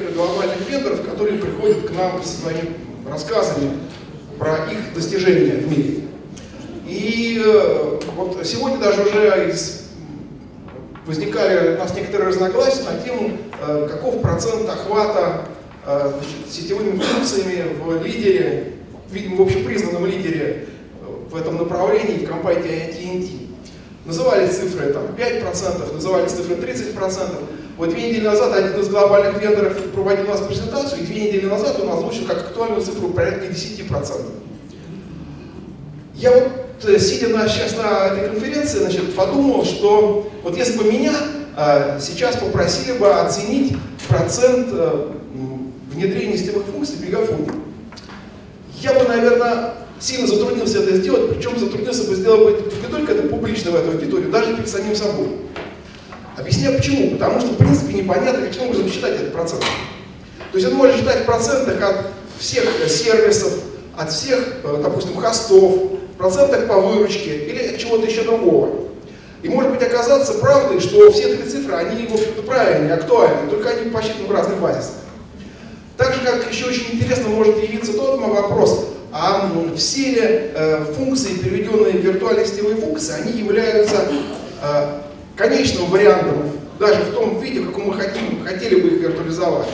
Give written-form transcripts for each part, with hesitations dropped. тех глобальных вендоров, которые приходят к нам со своими рассказами про их достижения в мире. И вот сегодня даже уже возникали у нас некоторые разногласия на тему, каков процент охвата сетевыми функциями в лидере, видимо, в общепризнанном лидере в этом направлении, в компании IT&UT. Называли цифры там 5%, называли цифры 30%. Вот 2 недели назад один из глобальных вендоров проводил у нас презентацию, и 2 недели назад он озвучил как актуальную цифру порядка 10%. Я вот, сидя сейчас на этой конференции, подумал, что вот если бы меня сейчас попросили бы оценить процент внедрения сетевых функций в МегаФоне, я бы, наверное, сильно затруднился это сделать, причем затруднился бы сделать не только это публично в эту аудиторию, даже перед самим собой. Объясняю почему. Потому что, в принципе, непонятно, каким образом считать этот процент. То есть он может считать в процентах от всех сервисов, от всех, допустим, хостов, в процентах по выручке или от чего-то еще другого. И может быть оказаться правдой, что все эти цифры, они, в общем-то, правильные, актуальны, только они посчитаны в разных базисах. Так же, как еще очень интересно может явиться тот вопрос, а все ли функции, переведенные в виртуальные сетевые функции, они являются конечным вариантом, даже в том виде, в каком мы хотели бы их виртуализовать.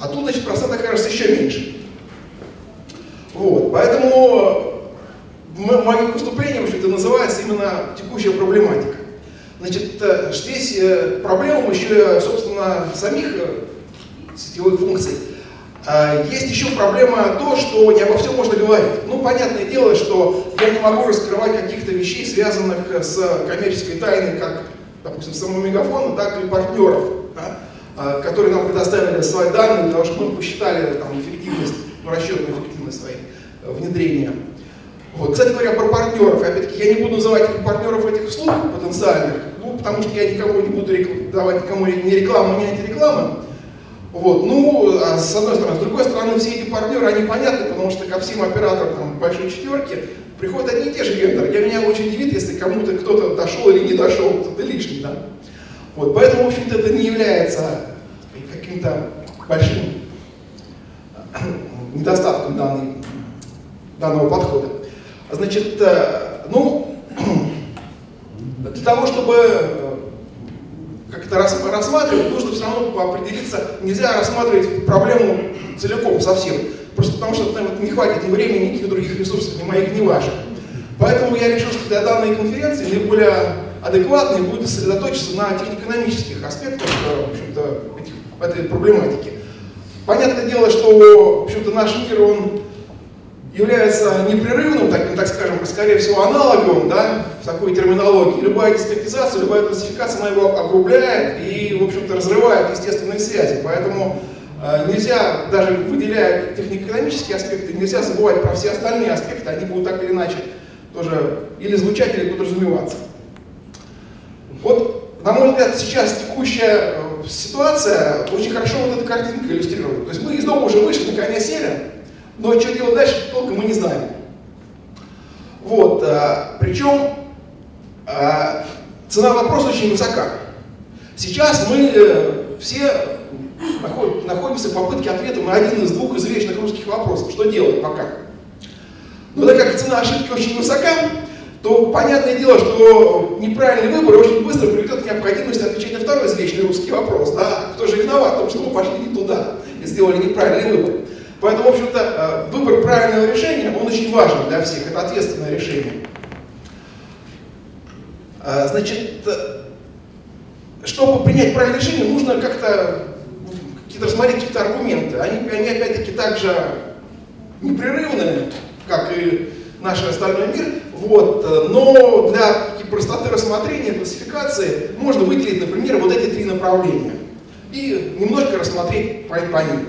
А тут, процент окажется еще меньше. Вот, поэтому моим выступлением называется именно текущая проблематика. Здесь проблема еще, собственно, самих сетевых функций. Есть еще проблема то, что не обо всем можно говорить. Ну, понятное дело, что я не могу раскрывать каких-то вещей, связанных с коммерческой тайной, как, допустим, самого МегаФона, так и партнеров, да, которые нам предоставили свои данные, потому что мы посчитали эффективность, расчетную эффективность своих внедрения. Вот. Кстати говоря, про партнеров. Опять-таки, я не буду называть их партнеров этих услуг потенциальных, ну, потому что я никому не буду давать никому ни рекламу, ни антирекламу. Вот. Ну, с одной стороны. С другой стороны, все эти партнеры, они понятны, потому что ко всем операторам большой четверки приходят одни и те же вендоры. Для меня очень удивит, если кому-то кто-то дошел или не дошел, это лишний, да? Вот. Поэтому, в общем-то, это не является каким-то большим недостатком данного подхода. Ну, для того, чтобы как-то рассматривать, нужно все равно определиться, нельзя рассматривать проблему целиком, совсем. Просто потому что не хватит ни времени, никаких других ресурсов, ни моих, ни ваших. Поэтому я решил, что для данной конференции наиболее адекватной будет сосредоточиться на технико-экономических аспектах, в общем-то, этой проблематики. Понятное дело, что, в общем-то, наш мир, он является непрерывным, так скажем, скорее всего, аналоговым, да, в такой терминологии. Любая дискретизация, любая классификация, она его округляет и, в общем-то, разрывает естественные связи. Поэтому нельзя, даже выделяя технико-экономические аспекты, нельзя забывать про все остальные аспекты, они будут так или иначе тоже или звучать, или подразумеваться. Вот, на мой взгляд, сейчас текущая ситуация очень хорошо вот эта картинка иллюстрирует. То есть мы из дома уже вышли, на коня сели, но что делать дальше, толком мы не знаем. Вот, причем цена вопроса очень высока. Сейчас мы все находимся в попытке ответа на один из двух извечных русских вопросов. Что делать пока? Но так как цена ошибки очень высока, то понятное дело, что неправильный выбор очень быстро приведет к необходимости отвечать на второй извечный русский вопрос. Да? Кто же виноват в том, что мы пошли не туда и сделали неправильный выбор? Поэтому, в общем-то, выбор правильного решения, он очень важен для всех, это ответственное решение. Чтобы принять правильное решение, нужно как-то рассмотреть какие-то аргументы. Они опять-таки, так же непрерывны, как и наш остальной мир, вот, но для простоты рассмотрения, классификации, можно выделить, например, вот эти 3 направления и немножко рассмотреть по ним.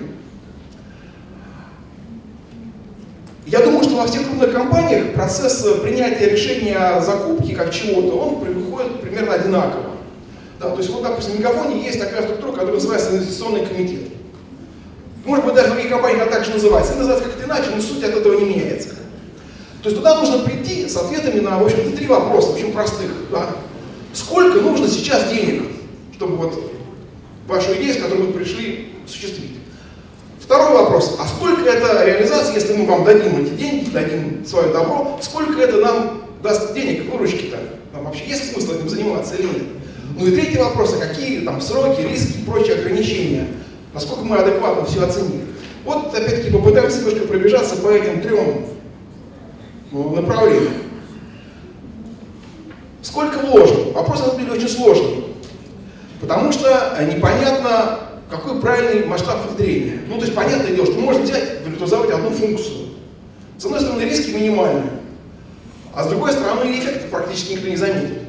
Я думаю, что во всех крупных компаниях процесс принятия решения о закупке как чего-то, он происходит примерно одинаково. Да, то есть, вот, допустим, в МегаФоне есть такая структура, которая называется инвестиционный комитет. Может быть, даже в других компаниях она так же называется. Она называется как-то иначе, но суть от этого не меняется. То есть туда нужно прийти с ответами на, в общем-то, 3 вопроса, очень простых. Да? Сколько нужно сейчас денег, чтобы вот вашу идею, с которой вы пришли, осуществить? вопрос, а сколько это реализация, если мы вам дадим эти деньги, дадим свое добро, сколько это нам даст денег, выручки-то? Нам вообще есть смысл этим заниматься или нет? Ну и третий вопрос, а какие там сроки, риски и прочие ограничения? Насколько мы адекватно все оценили? Вот опять-таки попытаемся немножко пробежаться по этим трем направлениям. Сколько вложено? Вопрос, на самом деле, очень сложный, потому что непонятно, какой правильный масштаб внедрения. Ну, то есть, понятное дело, что можно взять, виртуализовать одну функцию. С одной стороны, риски минимальные, а с другой стороны, эффекты практически никто не заметит.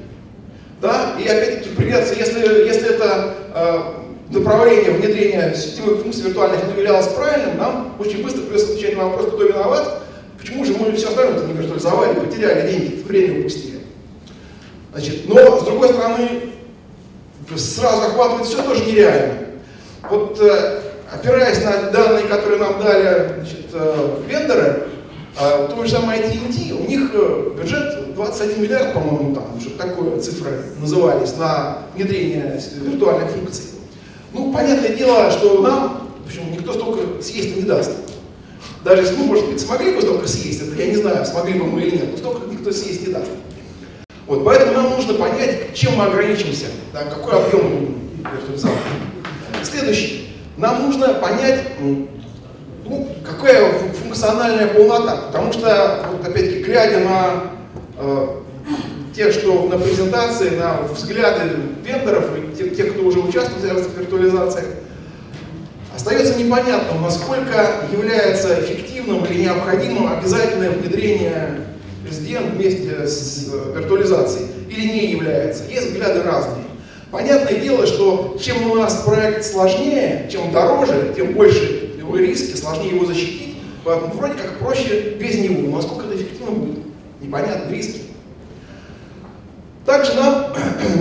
Да? И опять-таки придется, если это направление внедрения сетевых функций виртуальных не являлось правильным, нам очень быстро придется отвечать на вопрос, кто виноват, почему же мы все остальное не виртуализовали, потеряли деньги, время упустили. Значит, но, с другой стороны, сразу охватывать все тоже нереально. Вот опираясь на данные, которые нам дали, значит, вендоры, то же самое IT&UT, у них бюджет 21 миллиард, по-моему, там уже такой цифры назывались на внедрение виртуальных функций. Ну, понятное дело, что нам, в общем, никто столько съесть не даст. Даже если мы, может быть, смогли бы столько съесть, это я не знаю, смогли бы мы или нет, но столько никто съесть не даст. Вот, поэтому нам нужно понять, чем мы ограничимся, да, какой объем виртуализации. Следующий. Нам нужно понять, ну, какая функциональная полнота, потому что, вот, опять-таки, глядя на те, что на презентации, на взгляды вендоров и тех, кто уже участвует в виртуализациях, остается непонятным, насколько является эффективным или необходимым обязательное внедрение резидент вместе с виртуализацией или не является. Есть взгляды разные. Понятное дело, что чем у нас проект сложнее, чем дороже, тем больше его риски, сложнее его защитить, поэтому вроде как проще без него. Но насколько это эффективно будет? Непонятно, риски. Также нам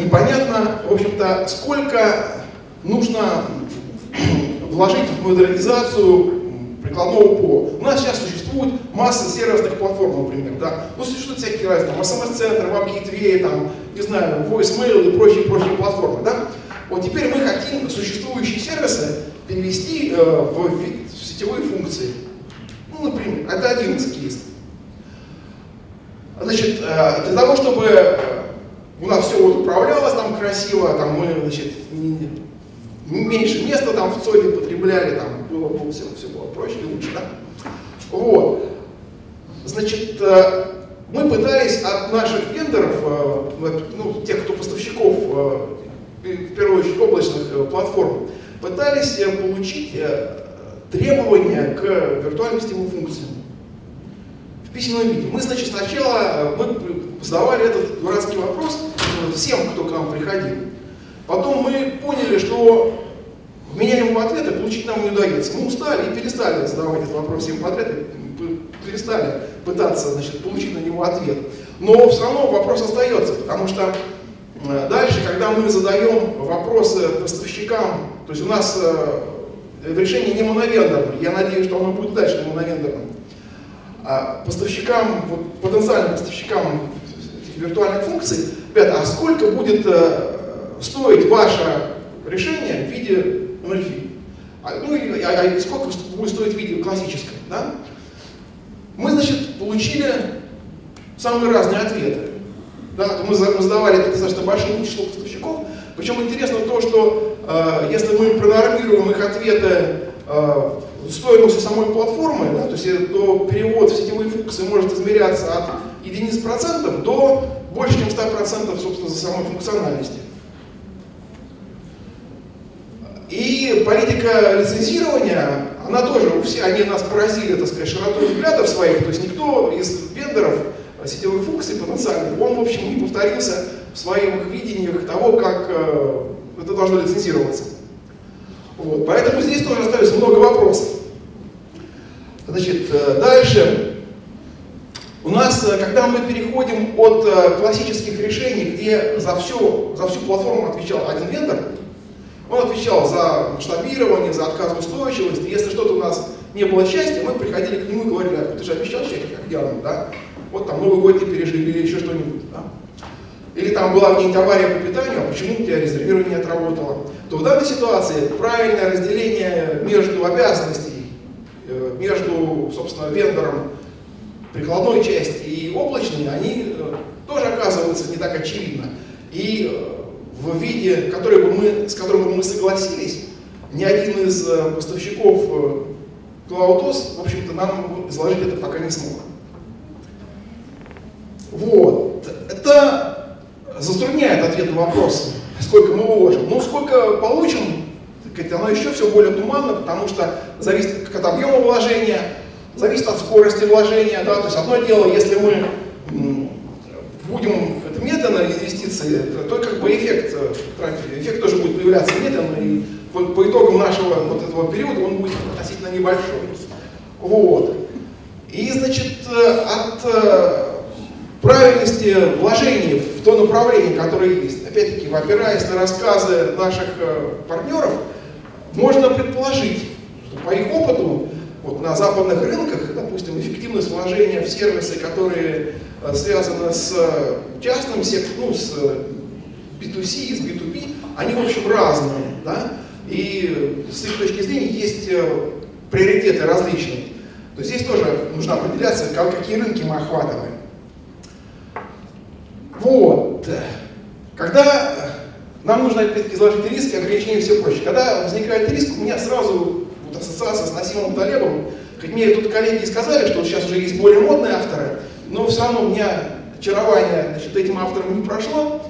непонятно, в общем-то, сколько нужно вложить в модернизацию прикладного ПО. У нас сейчас существует масса сервисных платформ, например, да. Ну, существуют всякие разные, там, СМС-центр, веб-гейтвей, там, не знаю, voicemail и прочие платформы, да. Вот теперь мы хотим существующие сервисы перевести в сетевые функции. Ну, например, это один из кейсов. Значит, для того, чтобы у нас все вот управлялось там красиво, там мы, значит, меньше места там в ЦОДе потребляли, там было, все было проще и лучше, да? Вот. Значит, мы пытались от наших вендоров, ну, тех, кто поставщиков, в первую очередь, облачных платформ, пытались получить требования к виртуальным сетевым функциям в письменном виде. Мы, значит, сначала задавали этот дурацкий вопрос всем, кто к нам приходил. Потом мы поняли, что меняемого ответа получить нам не удается. Мы устали и перестали задавать этот вопрос всем подряд, перестали пытаться, значит, получить на него ответ. Но все равно вопрос остается, потому что дальше, когда мы задаем вопросы поставщикам, то есть у нас решение не моновендорное, я надеюсь, что оно будет дальше моновендорным, а поставщикам, вот, потенциальным поставщикам этих виртуальных функций, ребята, а сколько будет стоить ваше решение в виде NFI? Ну и сколько будет стоить в виде классическом? Да? Мы, значит, получили самые разные ответы. Да? Мы задавали достаточно большое число поставщиков. Причем интересно то, что если мы пронормируем их ответы стоимостью самой платформы, да, то есть то перевод в сетевые функции может измеряться от единиц процентов до больше, чем 100%, собственно, за самой функциональности. И политика лицензирования, она тоже, они нас поразили, так сказать, широтой взглядов своих, то есть никто из вендоров сетевых функций потенциальных, он, в общем, не повторился в своих видениях того, как это должно лицензироваться. Вот. Поэтому здесь тоже остается много вопросов. Значит, дальше. У нас, когда мы переходим от классических решений, где за всю платформу отвечал один вендор, он отвечал за масштабирование, за отказ в устойчивости. Если что-то у нас не было счастья, мы приходили к нему и говорили, а ты же обещал счастье, а где оно, да? Вот там Новый год не пережили или еще что-нибудь, да? Или там была какая-нибудь авария по питанию, а почему у тебя резервирование отработало? То в данной ситуации правильное разделение между обязанностей между, собственно, вендором прикладной части и облачной, они тоже оказываются не так очевидно. И в виде, с которым мы согласились, ни один из поставщиков CloudOS, в общем-то, нам изложить это пока не смог. Вот. Это затрудняет ответ на вопрос, сколько мы вложим. Но сколько получим, оно еще все более туманно, потому что зависит от объема вложения, зависит от скорости вложения. Да? То есть одно дело, если мы будем медленно инвестиции, то как бы эффект тоже будет появляться медленно, и по итогам нашего вот этого периода он будет относительно небольшой. Вот. И, значит, от правильности вложений в то направление, которое есть, опять-таки, опираясь на рассказы наших партнеров, можно предположить, что по их опыту вот на западных рынках, допустим, эффективность вложения в сервисы, которые связаны с частным сектором, ну, с B2C и с B2B, они, в общем, разные. Да? И с их точки зрения есть приоритеты различные. То есть здесь тоже нужно определяться, какие рынки мы охватываем. Вот. Когда нам нужно опять-таки изложить риски, ограничения и все прочее. Когда возникает риск, у меня сразу вот ассоциация с Насимом Талебом. Хоть мне тут коллеги сказали, что вот сейчас уже есть более модные авторы, но все равно у меня очарование, значит, этим автором не прошло.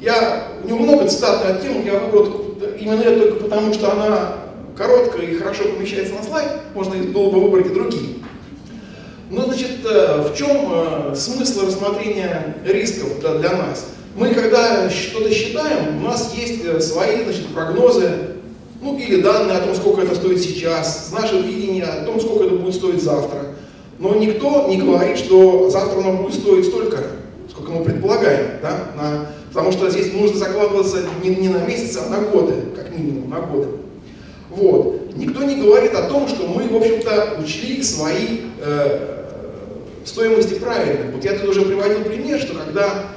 У него много цитат на тему, я выбрал именно это только потому, что она короткая и хорошо помещается на слайд, можно было бы выбрать и другие. Ну, значит, в чем смысл рассмотрения рисков для нас? Мы, когда что-то считаем, у нас есть свои, значит, прогнозы, ну, или данные о том, сколько это стоит сейчас, наше видение о том, сколько это будет стоить завтра. Но никто не говорит, что завтра оно будет стоить столько, сколько мы предполагаем, да? Потому что здесь нужно закладываться не на месяц, а на годы, как минимум, на годы. Вот. Никто не говорит о том, что мы, в общем-то, учли свои стоимости правильно. Вот я тут уже приводил пример, что когда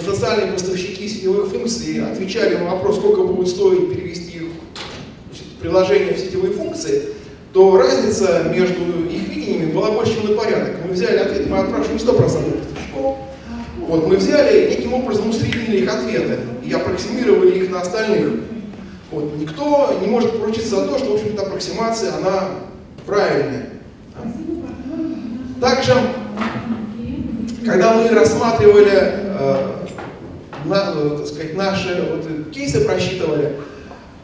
потенциальные поставщики сетевых функций отвечали на вопрос, сколько будет стоить перевести их, значит, приложение в сетевые функции, то разница между их видениями была больше, чем на порядок. Мы взяли ответ, мы отпрашивали 100% поставщиков. Вот, мы взяли, неким образом усреднили их ответы и аппроксимировали их на остальных. Вот, никто не может поручиться за то, что, в общем-то, аппроксимация, она правильная. Также, когда мы рассматривали, так сказать, наши вот, кейсы просчитывали,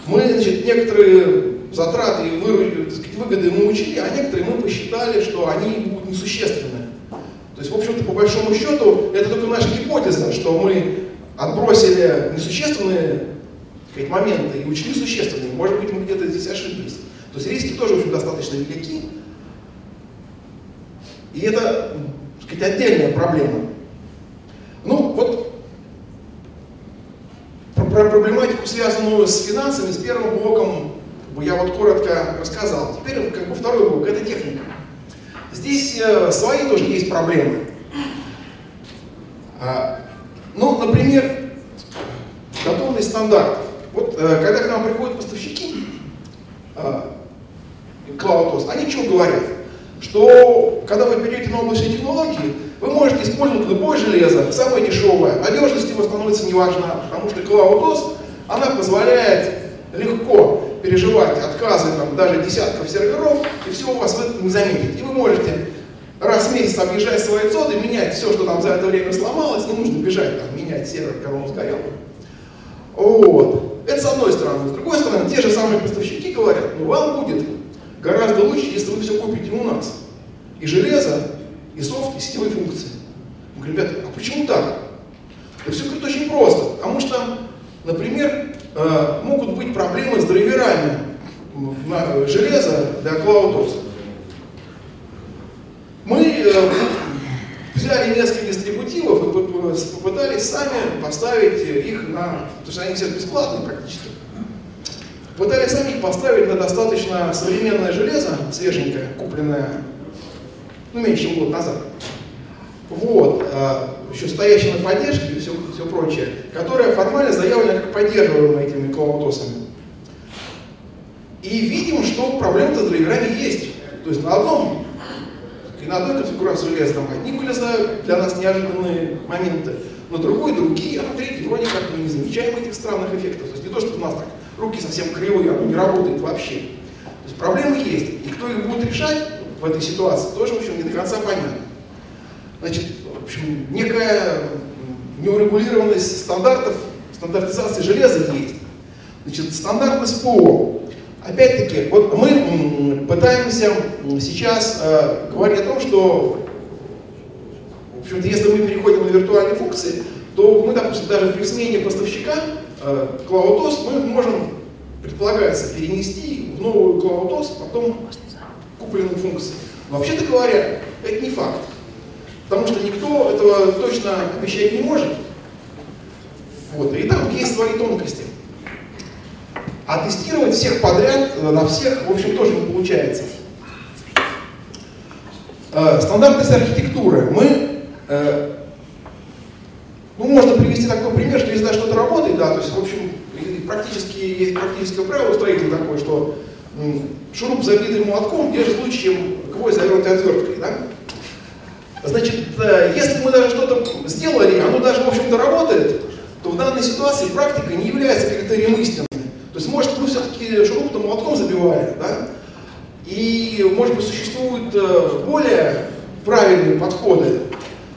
мы, значит, некоторые затраты и выгоды мы учли, а некоторые мы посчитали, что они будут несущественны. То есть, в общем-то, по большому счету, это только наша гипотеза, что мы отбросили несущественные, так сказать, моменты и учли существенные. Может быть, мы где-то здесь ошиблись. То есть риски тоже, в общем, достаточно велики. И это, так сказать, отдельная проблема. Ну, вот про проблематику, связанную с финансами, с первым блоком, я вот коротко рассказал. Теперь как бы второй блок — это техника. Здесь свои тоже есть проблемы. Ну, например, готовность стандартов. Вот когда к нам приходят поставщики CloudOS, они чего говорят? Что когда вы перейдете на облачные технологии, вы можете использовать любое железо, самое дешевое. Надежность его становится неважна, потому что CloudOS, она позволяет легко переживать отказы там, даже десятков серверов, и все у вас вы не заметите. И вы можете раз в месяц объезжать свои ЦОДы, менять все, что там за это время сломалось, не нужно бежать, там, менять сервер, когда он сгорел. Вот. Это с одной стороны. С другой стороны, те же самые поставщики говорят, ну вам будет гораздо лучше, если вы все купите у нас. И железо, и софт, и сетевые функции. Мы говорим, ребята, а почему так? Это все говорит очень просто, потому что, например, могут быть проблемы с драйверами железа для CloudOS. Мы взяли несколько дистрибутивов и попытались сами поставить их на... Потому что они все бесплатные практически. Пытались сами их поставить на достаточно современное железо, свеженькое, купленное, ну, меньше, чем год назад. Вот. Еще стоящий на поддержке и все прочее, которое формально заявлено как поддерживаемое этими CloudOS-ами. И видим, что проблема-то с драйверами есть. То есть на одном и на одной конфигурации лезут одни вылезают, для нас неожиданные моменты, на другой другие, а на третий вроде как мы не замечаем этих странных эффектов. То есть не то, что у нас так руки совсем кривые, оно не работает вообще. То есть проблемы есть, и кто их будет решать в этой ситуации, тоже, в общем, не до конца понятно. Значит, в общем, некая неурегулированность стандартов, стандартизации железа есть. Значит, стандартность ПО. Опять-таки, вот мы пытаемся сейчас говорить о том, что, в общем-то, если мы переходим на виртуальные функции, то мы, допустим, даже при смене поставщика CloudOS мы можем, предполагается, перенести в новую CloudOS потом купленные функции. Вообще-то говоря, это не факт, потому что никто этого точно обещать не может. Вот. И там есть свои тонкости. А тестировать всех подряд на всех, в общем, тоже не получается. Стандартность архитектуры. Можно привести такой пример, что если что-то работает, да, то есть, в общем, практически есть практическое правило у строителя такое, что шуруп, забитый молотком, держит лучше, чем гвоздь, завернутый отверткой. Да? Значит, если мы даже что-то сделали, оно даже, в общем-то, работает, то в данной ситуации практика не является критерием истины. То есть, может, мы все-таки шурупом молотком забивали, да? И, может быть, существуют более правильные подходы.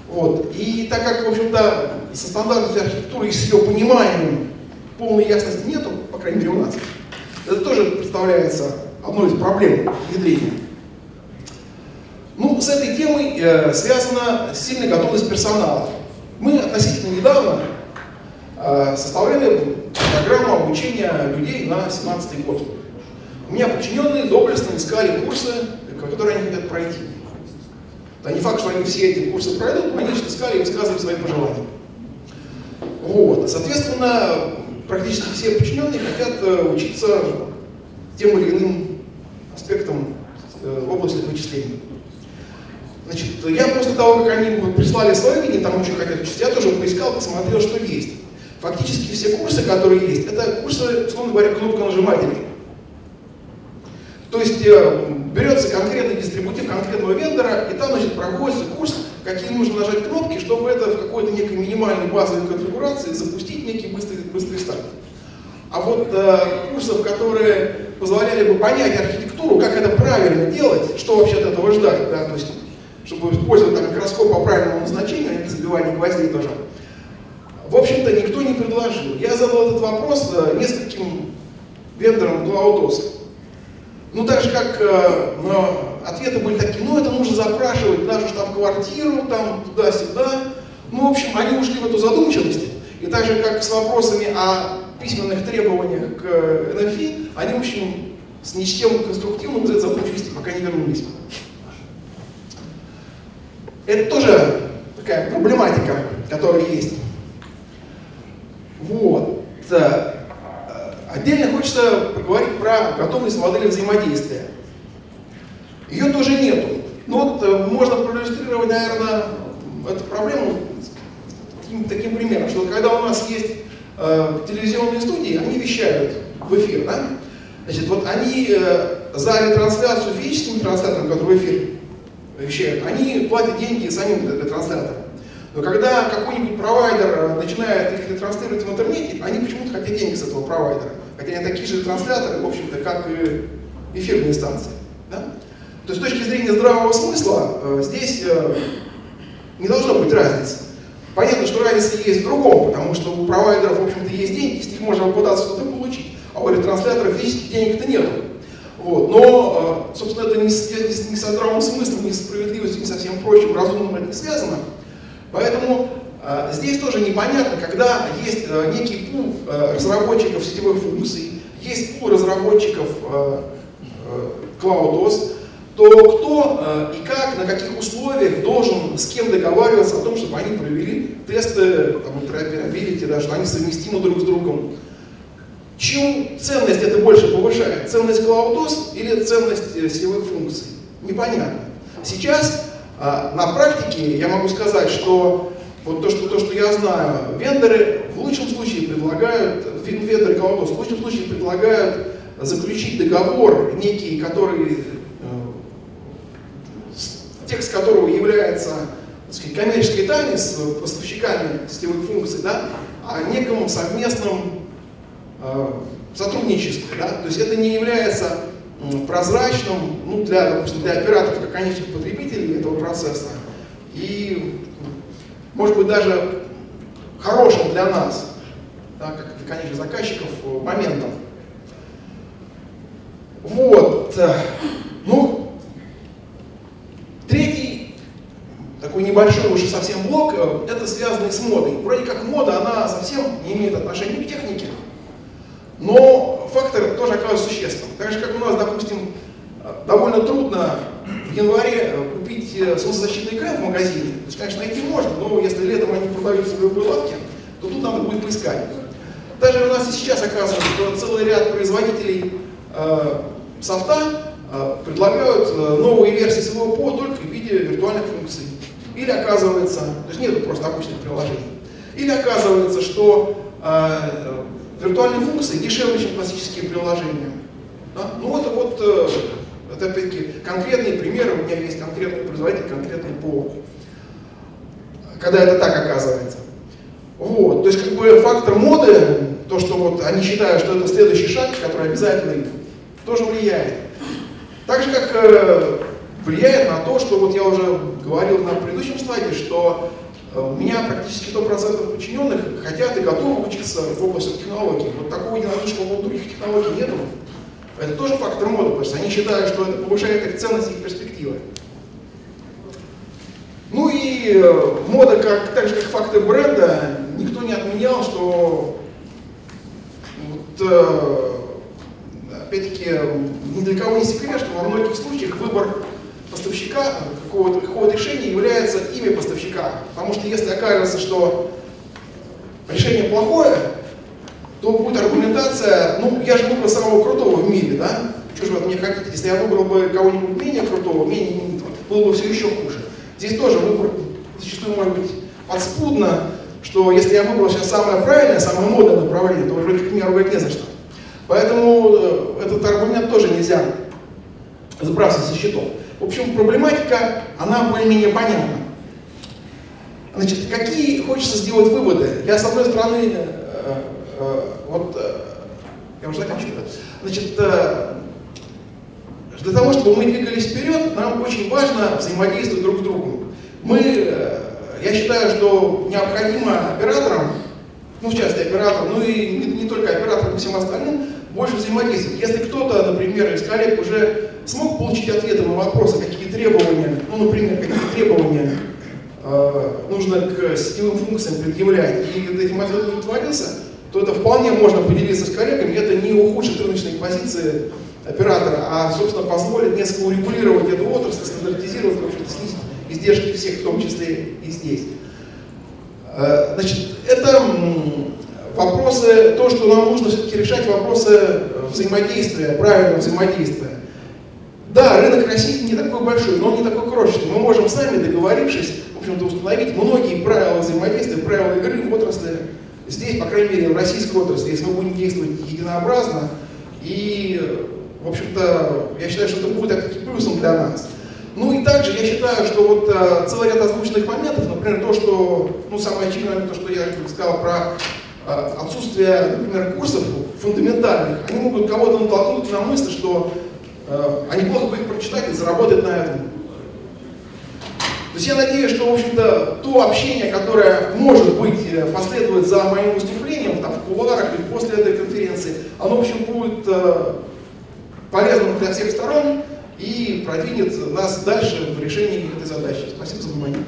Вот. И так как, в общем-то, со стандартной архитектурой и с ее пониманием полной ясности нету, по крайней мере, у нас, это тоже представляется одной из проблем внедрения. Ну, с этой темой связана сильная готовность персонала. Мы относительно недавно составляли программу обучения людей на 17-й год. У меня подчиненные доблестно искали курсы, которые они хотят пройти. Да не факт, что они все эти курсы пройдут, но они искали и высказывали свои пожелания. Вот. Соответственно, практически все подчиненные хотят учиться тем или иным аспектом облачных вычислений. Значит, я после того, как они прислали свое видение, там очень хотят учиться, я тоже поискал, посмотрел, что есть. Фактически все курсы, которые есть, это курсы, условно говоря, кнопконажимателей. То есть берется конкретный дистрибутив конкретного вендора, и там, значит, проходится курс, какие нужно нажать кнопки, чтобы это в какой-то некой минимальной базовой конфигурации запустить некий быстрый старт. А вот курсов, которые позволяли бы понять архитектуру, как это правильно делать, что вообще от этого ждать, да, то есть, чтобы использовать там микроскоп по правильному назначению, а не забивание гвоздей тоже. В общем-то, никто не предложил. Я задал этот вопрос нескольким вендорам CloudOS. Ну, так же как ответы были такие, ну, это нужно запрашивать нашу штаб-квартиру, там, туда-сюда. Ну, в общем, они ушли в эту задумчивость. И так же, как с вопросами о письменных требованиях к NFI, они, в общем, с ничем конструктивным из этой задумчивости пока не вернулись. Это тоже такая проблематика, которая есть. Вот. Отдельно хочется поговорить про готовность модели взаимодействия. Ее тоже нету. Но вот можно проиллюстрировать, наверное, эту проблему таким примером, что когда у нас есть телевизионные студии, они вещают в эфир, да? Значит, вот они за ретрансляцию физическим транслятором, который в эфир вещают, они платят деньги самим ретрансляторам. Но когда какой-нибудь провайдер начинает их ретранслировать в интернете, они почему-то хотят денег с этого провайдера. Хотя они такие же ретрансляторы, в общем-то, как и эфирные станции. Да? То есть с точки зрения здравого смысла здесь не должно быть разницы. Понятно, что разница есть в другом, потому что у провайдеров, в общем-то, есть деньги, с них можно попытаться что-то получить, а у ретрансляторов физических денег-то нет. Вот. Но, собственно, это не со здравым смыслом, не со справедливостью, не со всем прочим разумным это не связано. Поэтому здесь тоже непонятно, когда есть некий пул разработчиков сетевой функции, есть пул разработчиков CloudOS, то кто и как, на каких условиях должен с кем договариваться о том, чтобы они провели тесты, интероперабилити, да, что они совместимы друг с другом. Чью ценность это больше повышает? Ценность CloudOS или ценность сетевых функций? Непонятно. Сейчас на практике я могу сказать, что вот то, что я знаю, вендоры в лучшем случае предлагают заключить договор некий, который, текст которого является, так сказать, коммерческой тайной с поставщиками сетевых функций, да, о неком совместном сотрудничестве. Да? То есть это не является прозрачным, ну, для, допустим, для операторов, как конечных потребителей этого процесса, и, может быть, даже хорошим для нас, да, как для конечных заказчиков, моментом. Вот. Ну, третий, такой небольшой уже совсем блок, это связанный с модой. Вроде как мода, она совсем не имеет отношения к технике, но фактор тоже оказывается существенным. Так же, как у нас, допустим, довольно трудно в январе купить солнцезащитный крем в магазине. То есть, конечно, найти можно, но если летом они продаются в любой лавке, то тут надо будет поискать. Даже у нас и сейчас оказывается, что целый ряд производителей софта предлагают новые версии своего ПО только в виде виртуальных функций. Или оказывается, то есть нет просто обычных приложений, или оказывается, что виртуальные функции дешевле, чем классические приложения. Да? Ну это вот, это опять-таки конкретные примеры, у меня есть конкретный производитель, конкретный ПО. Когда это так оказывается. Вот. То есть как бы фактор моды, то, что вот они считают, что это следующий шаг, который обязательно, тоже влияет. Так же, как влияет на то, что вот я уже говорил на предыдущем слайде, что у меня практически 100% подчиненных хотят и готовы учиться в области технологий. Вот такого единодушного у других технологий нету. Это тоже фактор моды, потому что они считают, что это повышает их ценность и их перспективы. Ну и мода, как, так же как фактор бренда, никто не отменял, что вот, опять-таки, ни для кого не секрет, что во многих случаях выбор поставщика, какого-то решения является имя поставщика. Потому что если окажется, что решение плохое, то будет аргументация, ну, я же выбрал самого крутого в мире, да? Чего же вы от меня хотите? Если я выбрал бы кого-нибудь менее крутого, менее, было бы все еще хуже. Здесь тоже выбор зачастую может быть подспудно, что если я выбрал сейчас самое правильное, самое модное направление, то вроде как меня ругать не за что. Поэтому этот аргумент тоже нельзя сбрасывать со счетов. В общем, проблематика, она более-менее понятна. Значит, какие хочется сделать выводы? Я, с одной стороны, я уже заканчиваю. Значит, для того, чтобы мы двигались вперед, нам очень важно взаимодействовать друг с другом. Я считаю, что необходимо операторам, ну, в частности, операторам, ну и не только операторам, но всем остальным, больше взаимодействовать. Если кто-то, например, из коллег уже смог получить ответы на вопросы, какие требования, ну, например, какие требования нужно к сетевым функциям предъявлять, и этим ответом удовлетворился, то это вполне можно поделиться с коллегами, это не ухудшит рыночные позиции оператора, а, собственно, позволит несколько урегулировать эту отрасль, стандартизировать, в общем-то, снизить издержки всех, в том числе и здесь. Значит, это вопросы, то, что нам нужно все-таки решать, вопросы взаимодействия, правильного взаимодействия. Да, рынок России не такой большой, но он не такой крошечный. Мы можем сами, договорившись, в общем-то, установить многие правила взаимодействия, правила игры в отрасли. Здесь, по крайней мере, в российской отрасли, если мы будем действовать единообразно, и, в общем-то, я считаю, что это будет плюсом для нас. Ну и также я считаю, что вот целый ряд озвученных моментов, например, то, что, ну, самое очевидное, то, что я сказал про отсутствие, например, курсов фундаментальных, они могут кого-то натолкнуть на мысль, что они плохо будут прочитать и заработать на этом. То есть я надеюсь, что, в общем-то, то общение, которое может быть последовать за моим выступлением, там, в кулуарах или после этой конференции, оно, в общем, будет полезным для всех сторон и продвинет нас дальше в решении этой задачи. Спасибо за внимание.